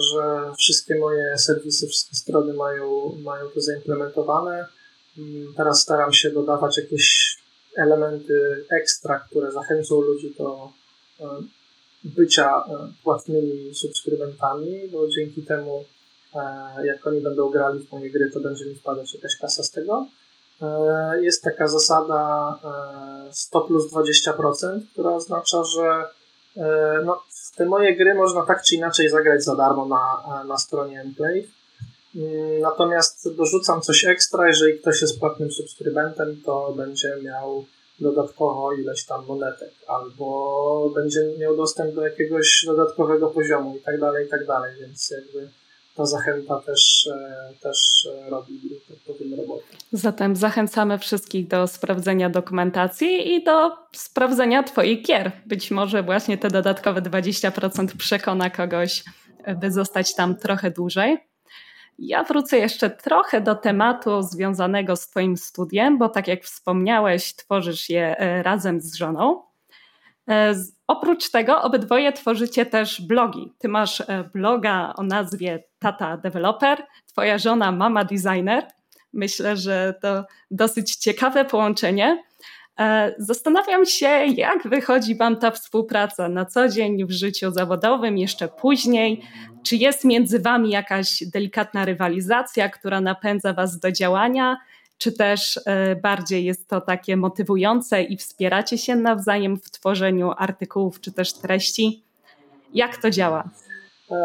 że wszystkie moje serwisy, wszystkie strony mają, mają to zaimplementowane. Teraz staram się dodawać jakieś elementy ekstra, które zachęcą ludzi do bycia płatnymi subskrybentami, bo dzięki temu, jak oni będą grali w moje gry, to będzie mi wpadać jakaś kasa z tego. Jest taka zasada sto plus dwadzieścia procent, która oznacza, że no, w te moje gry można tak czy inaczej zagrać za darmo na, na stronie Mplay. Natomiast dorzucam coś ekstra, jeżeli ktoś jest płatnym subskrybentem, to będzie miał dodatkowo ileś tam monetek, albo będzie miał dostęp do jakiegoś dodatkowego poziomu i tak dalej, i tak dalej, więc jakby ta zachęta też, też robi odpowiednią robotę. Zatem zachęcamy wszystkich do sprawdzenia dokumentacji i do sprawdzenia twoich gier. Być może właśnie te dodatkowe dwadzieścia procent przekona kogoś, by zostać tam trochę dłużej. Ja wrócę jeszcze trochę do tematu związanego z twoim studiem, bo tak jak wspomniałeś, tworzysz je razem z żoną. Oprócz tego obydwoje tworzycie też blogi. Ty masz bloga o nazwie Tata Developer, twoja żona Mama Designer. Myślę, że to dosyć ciekawe połączenie. Zastanawiam się, jak wychodzi wam ta współpraca na co dzień w życiu zawodowym, jeszcze później. Czy jest między wami jakaś delikatna rywalizacja, która napędza was do działania? Czy też bardziej jest to takie motywujące i wspieracie się nawzajem w tworzeniu artykułów czy też treści? Jak to działa? E,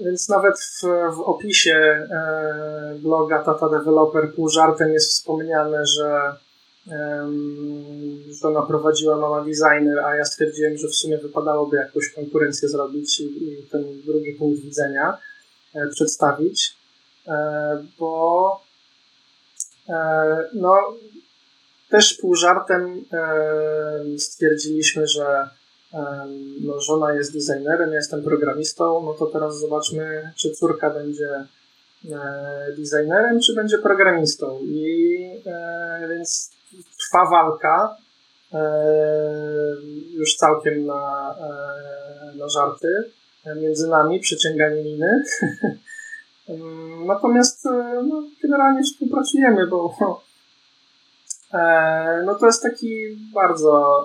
więc nawet w, w opisie e, bloga Tata Developer pół żartem jest wspomniane, że e, żona prowadziła Mama Designer, a ja stwierdziłem, że w sumie wypadałoby jakąś konkurencję zrobić i, i ten drugi punkt widzenia e, przedstawić, e, bo no też pół żartem stwierdziliśmy, że no, żona jest designerem, ja jestem programistą, no to teraz zobaczmy, czy córka będzie designerem, czy będzie programistą. I więc trwa walka już całkiem na, na żarty między nami, przyciąganie liny. Natomiast no, generalnie współpracujemy, bo no, to jest taki bardzo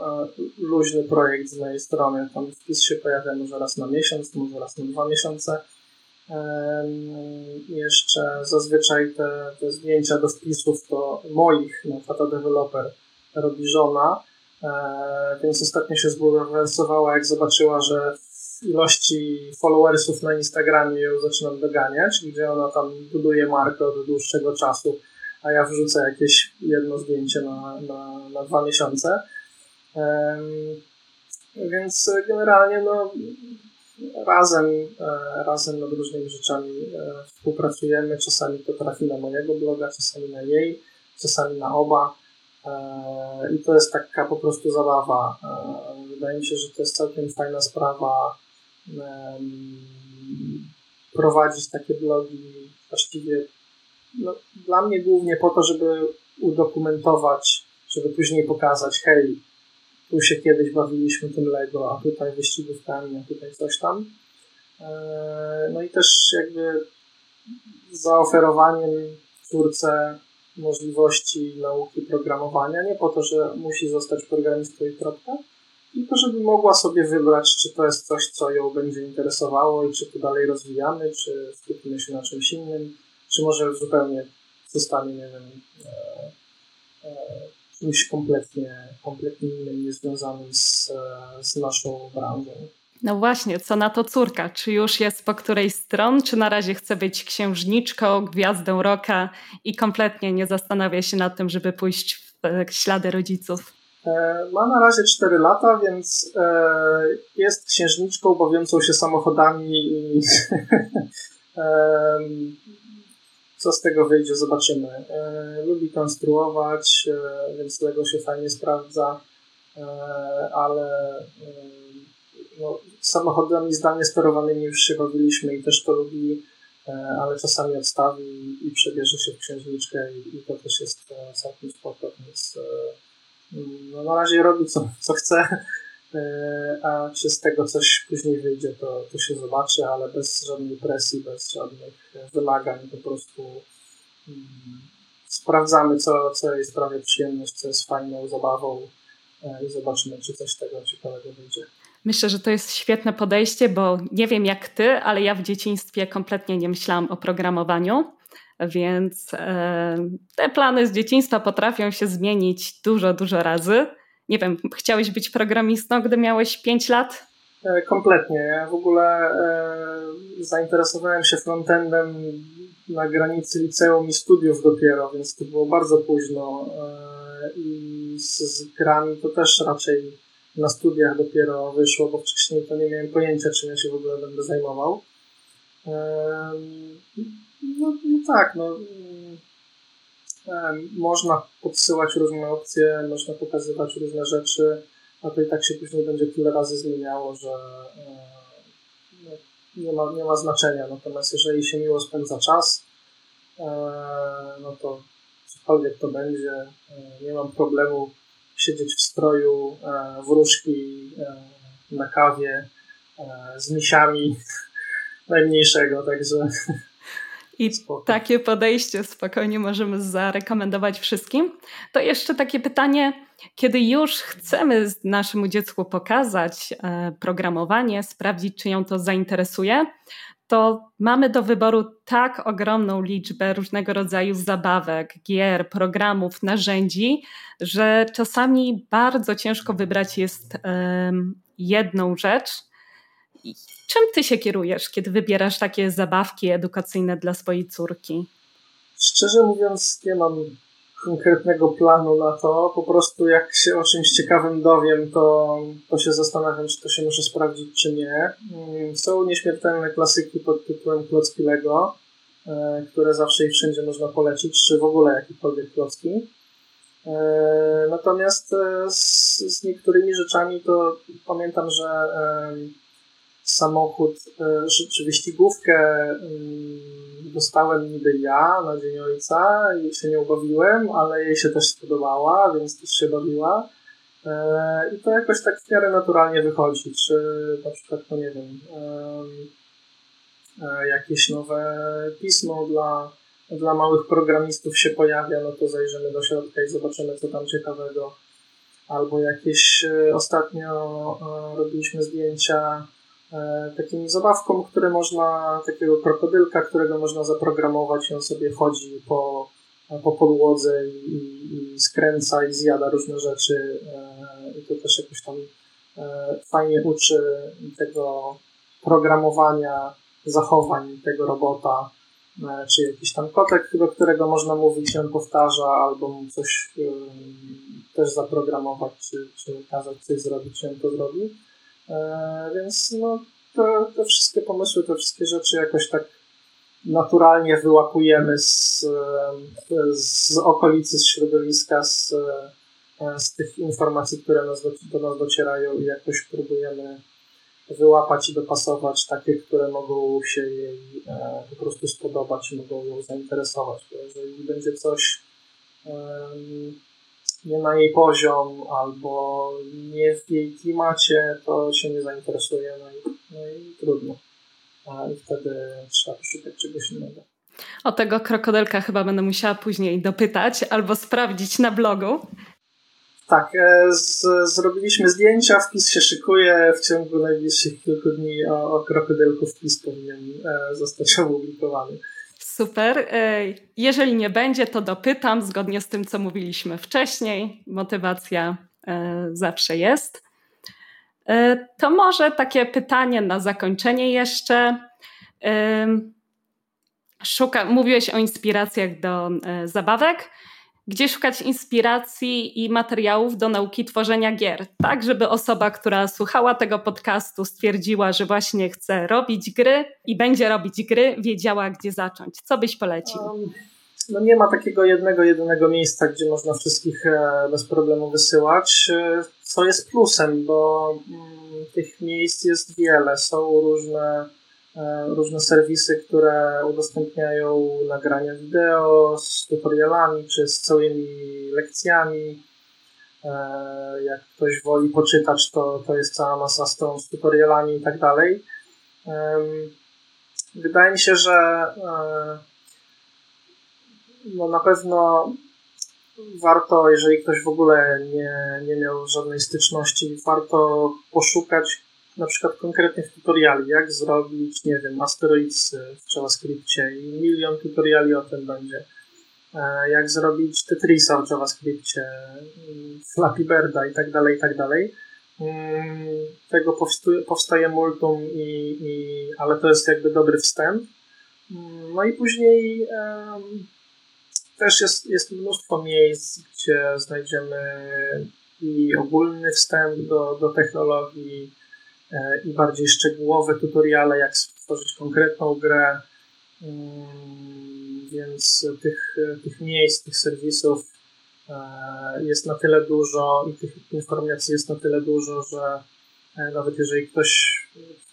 luźny projekt z mojej strony. Tam wpis się pojawia może raz na miesiąc, może raz na dwa miesiące. Jeszcze zazwyczaj te, te zdjęcia do wpisów to moich, no, Tata Developer robi żona, więc ostatnio się zbulwersowała, jak zobaczyła, że ilości followersów na Instagramie ją zaczynam doganiać, gdzie ona tam buduje markę od dłuższego czasu, a ja wrzucę jakieś jedno zdjęcie na, na, na dwa miesiące. Um, więc generalnie no, razem, razem nad różnymi rzeczami współpracujemy. Czasami to trafi na mojego bloga, czasami na jej, czasami na oba. Um, I to jest taka po prostu zabawa. Um, wydaje mi się, że to jest całkiem fajna sprawa, prowadzić takie blogi właściwie no, dla mnie głównie po to, żeby udokumentować, żeby później pokazać, hej, tu się kiedyś bawiliśmy tym Lego, a tutaj wyścigówkami, a tutaj coś tam. No i też jakby zaoferowaniem twórcę możliwości nauki programowania, nie po to, że musi zostać programistą i kropka, tylko żeby mogła sobie wybrać, czy to jest coś, co ją będzie interesowało i czy to dalej rozwijamy, czy skupimy się na czymś innym, czy może zupełnie zostanie, nie wiem, e, e, czymś kompletnie, kompletnie innym, niezwiązanym z, z naszą branżą. No właśnie, co na to córka? Czy już jest po której stron, czy na razie chce być księżniczką, gwiazdą rocka i kompletnie nie zastanawia się nad tym, żeby pójść w ślady rodziców? Ma na razie cztery lata, więc jest księżniczką bawiącą się samochodami i co z tego wyjdzie, zobaczymy. Lubi konstruować, więc Lego się fajnie sprawdza, ale no, samochodami zdalnie sterowanymi już się bawiliśmy i też to lubi, ale czasami odstawi i przebierze się w księżniczkę i, i to też jest całkiem spoko, więc no, na razie robi co, co chce, a czy z tego coś później wyjdzie, to, to się zobaczy, ale bez żadnej presji, bez żadnych wymagań, po prostu mm, sprawdzamy, co, co jest prawie przyjemność, co jest fajną zabawą i zobaczymy, czy coś tego ciekawego wyjdzie. Myślę, że to jest świetne podejście, bo nie wiem jak ty, ale ja w dzieciństwie kompletnie nie myślałam o programowaniu. Więc e, te plany z dzieciństwa potrafią się zmienić dużo, dużo razy. Nie wiem, chciałeś być programistą, gdy miałeś pięć lat? E, kompletnie. Ja w ogóle e, zainteresowałem się frontendem na granicy liceum i studiów dopiero, więc to było bardzo późno. E, I z, z grami to też raczej na studiach dopiero wyszło, bo wcześniej to nie miałem pojęcia, czym ja się w ogóle będę zajmował. No, no tak, no można podsyłać różne opcje, można pokazywać różne rzeczy, a to i tak się później będzie tyle razy zmieniało, że no, nie ma, nie ma znaczenia. Natomiast jeżeli się miło spędza czas, no to cokolwiek to będzie, nie mam problemu siedzieć w stroju wróżki na kawie z misiami najmniejszego, także... I Spoko. Takie podejście spokojnie możemy zarekomendować wszystkim. To jeszcze takie pytanie, kiedy już chcemy naszemu dziecku pokazać programowanie, sprawdzić, czy ją to zainteresuje, to mamy do wyboru tak ogromną liczbę różnego rodzaju zabawek, gier, programów, narzędzi, że czasami bardzo ciężko wybrać jest um, jedną rzecz. I czym ty się kierujesz, kiedy wybierasz takie zabawki edukacyjne dla swojej córki? Szczerze mówiąc, nie mam konkretnego planu na to. Po prostu jak się o czymś ciekawym dowiem, to, to się zastanawiam, czy to się muszę sprawdzić, czy nie. Są nieśmiertelne klasyki pod tytułem klocki Lego, które zawsze i wszędzie można polecić, czy w ogóle jakiekolwiek klocki. Natomiast z, z niektórymi rzeczami to pamiętam, że samochód, czy wyścigówkę dostałem niby ja na Dzień Ojca i się nią bawiłem, ale jej się też spodobała, więc też się bawiła i to jakoś tak w miarę naturalnie wychodzi, czy na przykład, no nie wiem, jakieś nowe pismo dla, dla małych programistów się pojawia, no to zajrzymy do środka i zobaczymy, co tam ciekawego. Albo jakieś, ostatnio robiliśmy zdjęcia takim zabawką, które można, takiego krokodylka, którego można zaprogramować i on sobie chodzi po, po podłodze i, i, i skręca i zjada różne rzeczy i to też jakoś tam fajnie uczy tego programowania zachowań tego robota, czy jakiś tam kotek, do którego można mówić i on powtarza, albo mu coś też zaprogramować, czy, czy kazać coś zrobić i on to zrobi. Więc no, te, te wszystkie pomysły, te wszystkie rzeczy jakoś tak naturalnie wyłapujemy z, z okolicy, z środowiska, z, z tych informacji, które nas do, do nas docierają i jakoś próbujemy wyłapać i dopasować takie, które mogą się jej po prostu spodobać i mogą ją zainteresować. Bo jeżeli będzie coś um, nie na jej poziom, albo nie w jej klimacie, to się nie zainteresuje, no i, no i trudno. A i wtedy trzeba poszukać czegoś innego. O tego krokodylka chyba będę musiała później dopytać, albo sprawdzić na blogu. Tak, z, zrobiliśmy zdjęcia, wpis się szykuje, w ciągu najbliższych kilku dni o, o krokodylku wpis powinien zostać opublikowany. Super. Jeżeli nie będzie, to dopytam zgodnie z tym, co mówiliśmy wcześniej. Motywacja zawsze jest. To może takie pytanie na zakończenie jeszcze. Szuka, mówiłeś o inspiracjach do zabawek. Gdzie szukać inspiracji i materiałów do nauki tworzenia gier? Tak, żeby osoba, która słuchała tego podcastu, stwierdziła, że właśnie chce robić gry i będzie robić gry, wiedziała, gdzie zacząć. Co byś polecił? No nie ma takiego jednego, jedynego miejsca, gdzie można wszystkich bez problemu wysyłać, co jest plusem, bo tych miejsc jest wiele. Są różne... różne serwisy, które udostępniają nagrania wideo z tutorialami czy z całymi lekcjami. Jak ktoś woli poczytać, to, to jest cała masa stron z tutorialami i tak dalej. Wydaje mi się, że no na pewno warto, jeżeli ktoś w ogóle nie, nie miał żadnej styczności, warto poszukać na przykład konkretnych tutoriali, jak zrobić, nie wiem, Asteroids w JavaScriptie i milion tutoriali o tym będzie. Jak zrobić Tetrisa w JavaScriptie, Flappy Birda i tak dalej, i tak dalej. Tego powstaje multum, i, i, ale to jest jakby dobry wstęp. No i później um, też jest, jest mnóstwo miejsc, gdzie znajdziemy i ogólny wstęp do, do technologii, i bardziej szczegółowe tutoriale, jak stworzyć konkretną grę, więc tych, tych miejsc, tych serwisów jest na tyle dużo i tych informacji jest na tyle dużo, że nawet jeżeli ktoś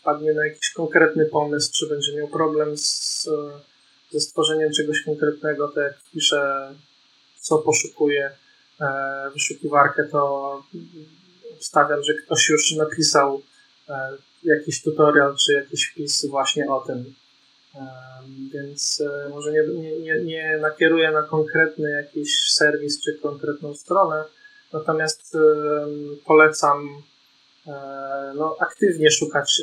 wpadnie na jakiś konkretny pomysł, czy będzie miał problem z, ze stworzeniem czegoś konkretnego, to jak pisze, co poszukuje wyszukiwarkę, to obstawiam, że ktoś już napisał jakiś tutorial, czy jakiś wpis właśnie o tym. Więc może nie, nie, nie nakieruję na konkretny jakiś serwis czy konkretną stronę, natomiast polecam no, aktywnie szukać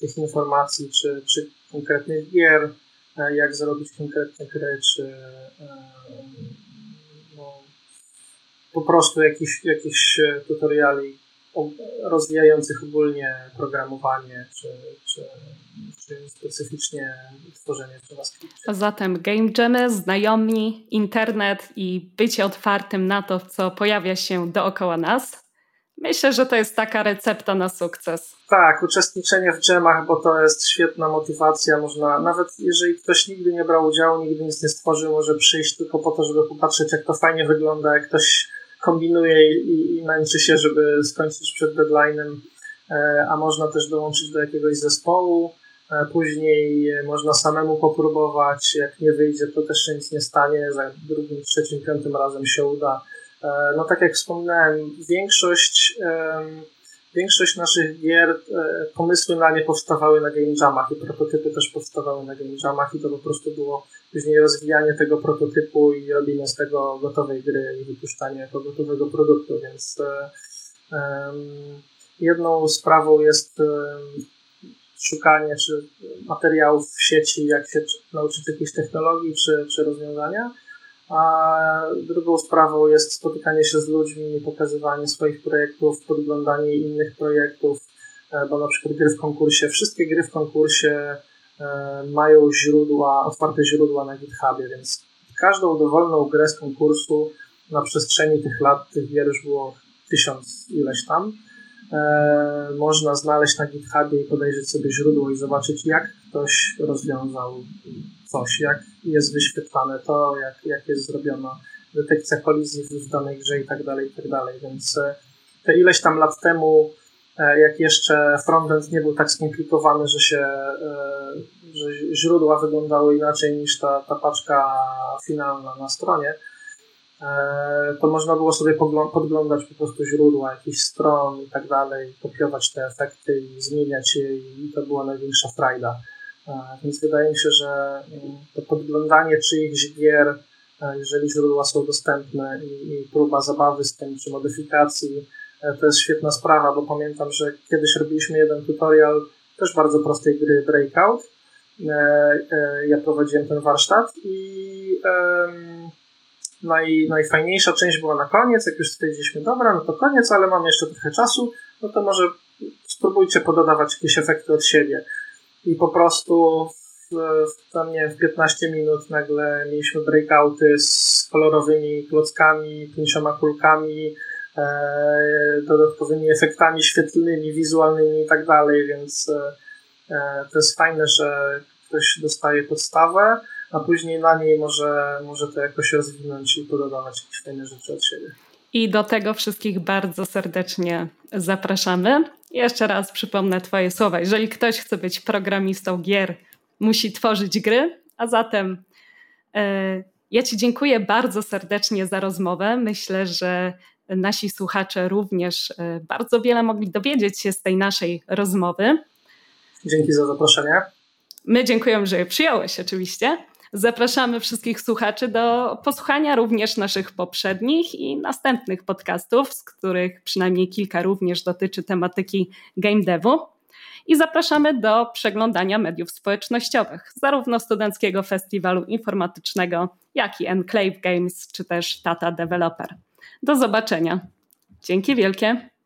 tych informacji, czy, czy konkretnych gier, jak zrobić konkretne gry, czy no, po prostu jakichś jakich tutoriali rozwijających ogólnie programowanie, czy, czy, czy specyficznie tworzenie JavaScriptu. A zatem game jamy, znajomi, internet i bycie otwartym na to, co pojawia się dookoła nas. Myślę, że to jest taka recepta na sukces. Tak, uczestniczenie w jamach, bo to jest świetna motywacja. Można, nawet jeżeli ktoś nigdy nie brał udziału, nigdy nic nie stworzył, może przyjść tylko po to, żeby popatrzeć, jak to fajnie wygląda, jak ktoś kombinuje i, i męczy się, żeby skończyć przed deadline'em, a można też dołączyć do jakiegoś zespołu. Później można samemu popróbować, jak nie wyjdzie, to też się nic nie stanie, za drugim, trzecim, piątym razem się uda. No tak jak wspomniałem, większość, większość naszych gier, pomysły na nie powstawały na game jamach i prototypy też powstawały na game jamach i to po prostu było później rozwijanie tego prototypu i robienie z tego gotowej gry i wypuszczanie jako gotowego produktu, więc jedną sprawą jest szukanie czy materiałów w sieci, jak się nauczyć jakiejś technologii czy, czy rozwiązania, a drugą sprawą jest spotykanie się z ludźmi, pokazywanie swoich projektów, podglądanie innych projektów, bo na przykład gry w konkursie, wszystkie gry w konkursie mają źródła, otwarte źródła na GitHubie, więc każdą dowolną grę z konkursu na przestrzeni tych lat, tych gier już było tysiąc ileś tam, można znaleźć na GitHubie i podejrzeć sobie źródło i zobaczyć, jak ktoś rozwiązał coś, jak jest wyświetlane to, jak, jak jest zrobiona detekcja kolizji w danej grze i tak dalej, i tak dalej, więc te ileś tam lat temu, jak jeszcze frontend nie był tak skomplikowany, że się że źródła wyglądały inaczej niż ta, ta paczka finalna na stronie, to można było sobie podglądać po prostu źródła jakichś stron i tak dalej, kopiować te efekty i zmieniać je i to była największa frajda. Więc wydaje mi się, że to podglądanie czyichś gier, jeżeli źródła są dostępne i, i próba zabawy z tym czy modyfikacji, to jest świetna sprawa, bo pamiętam, że kiedyś robiliśmy jeden tutorial też bardzo prostej gry Breakout. Ja prowadziłem ten warsztat i naj, najfajniejsza część była na koniec, jak już stwierdziliśmy, dobra, no to koniec, ale mam jeszcze trochę czasu, no to może spróbujcie pododawać jakieś efekty od siebie. I po prostu w, w, tam, nie, w piętnaście minut nagle mieliśmy breakouty z kolorowymi klockami, pięcioma kulkami, e, dodatkowymi efektami świetlnymi, wizualnymi i tak dalej, więc e, to jest fajne, że ktoś dostaje podstawę, a później na niej może, może to jakoś rozwinąć i pododawać jakieś fajne rzeczy od siebie. I do tego wszystkich bardzo serdecznie zapraszamy. Jeszcze raz przypomnę twoje słowa. Jeżeli ktoś chce być programistą gier, musi tworzyć gry, a zatem yy, ja ci dziękuję bardzo serdecznie za rozmowę. Myślę, że nasi słuchacze również yy, bardzo wiele mogli dowiedzieć się z tej naszej rozmowy. Dzięki za zaproszenie. My dziękujemy, że je przyjąłeś oczywiście. Zapraszamy wszystkich słuchaczy do posłuchania również naszych poprzednich i następnych podcastów, z których przynajmniej kilka również dotyczy tematyki game devu. I zapraszamy do przeglądania mediów społecznościowych, zarówno Studenckiego Festiwalu Informatycznego, jak i Enclave Games, czy też Tata Developer. Do zobaczenia. Dzięki wielkie.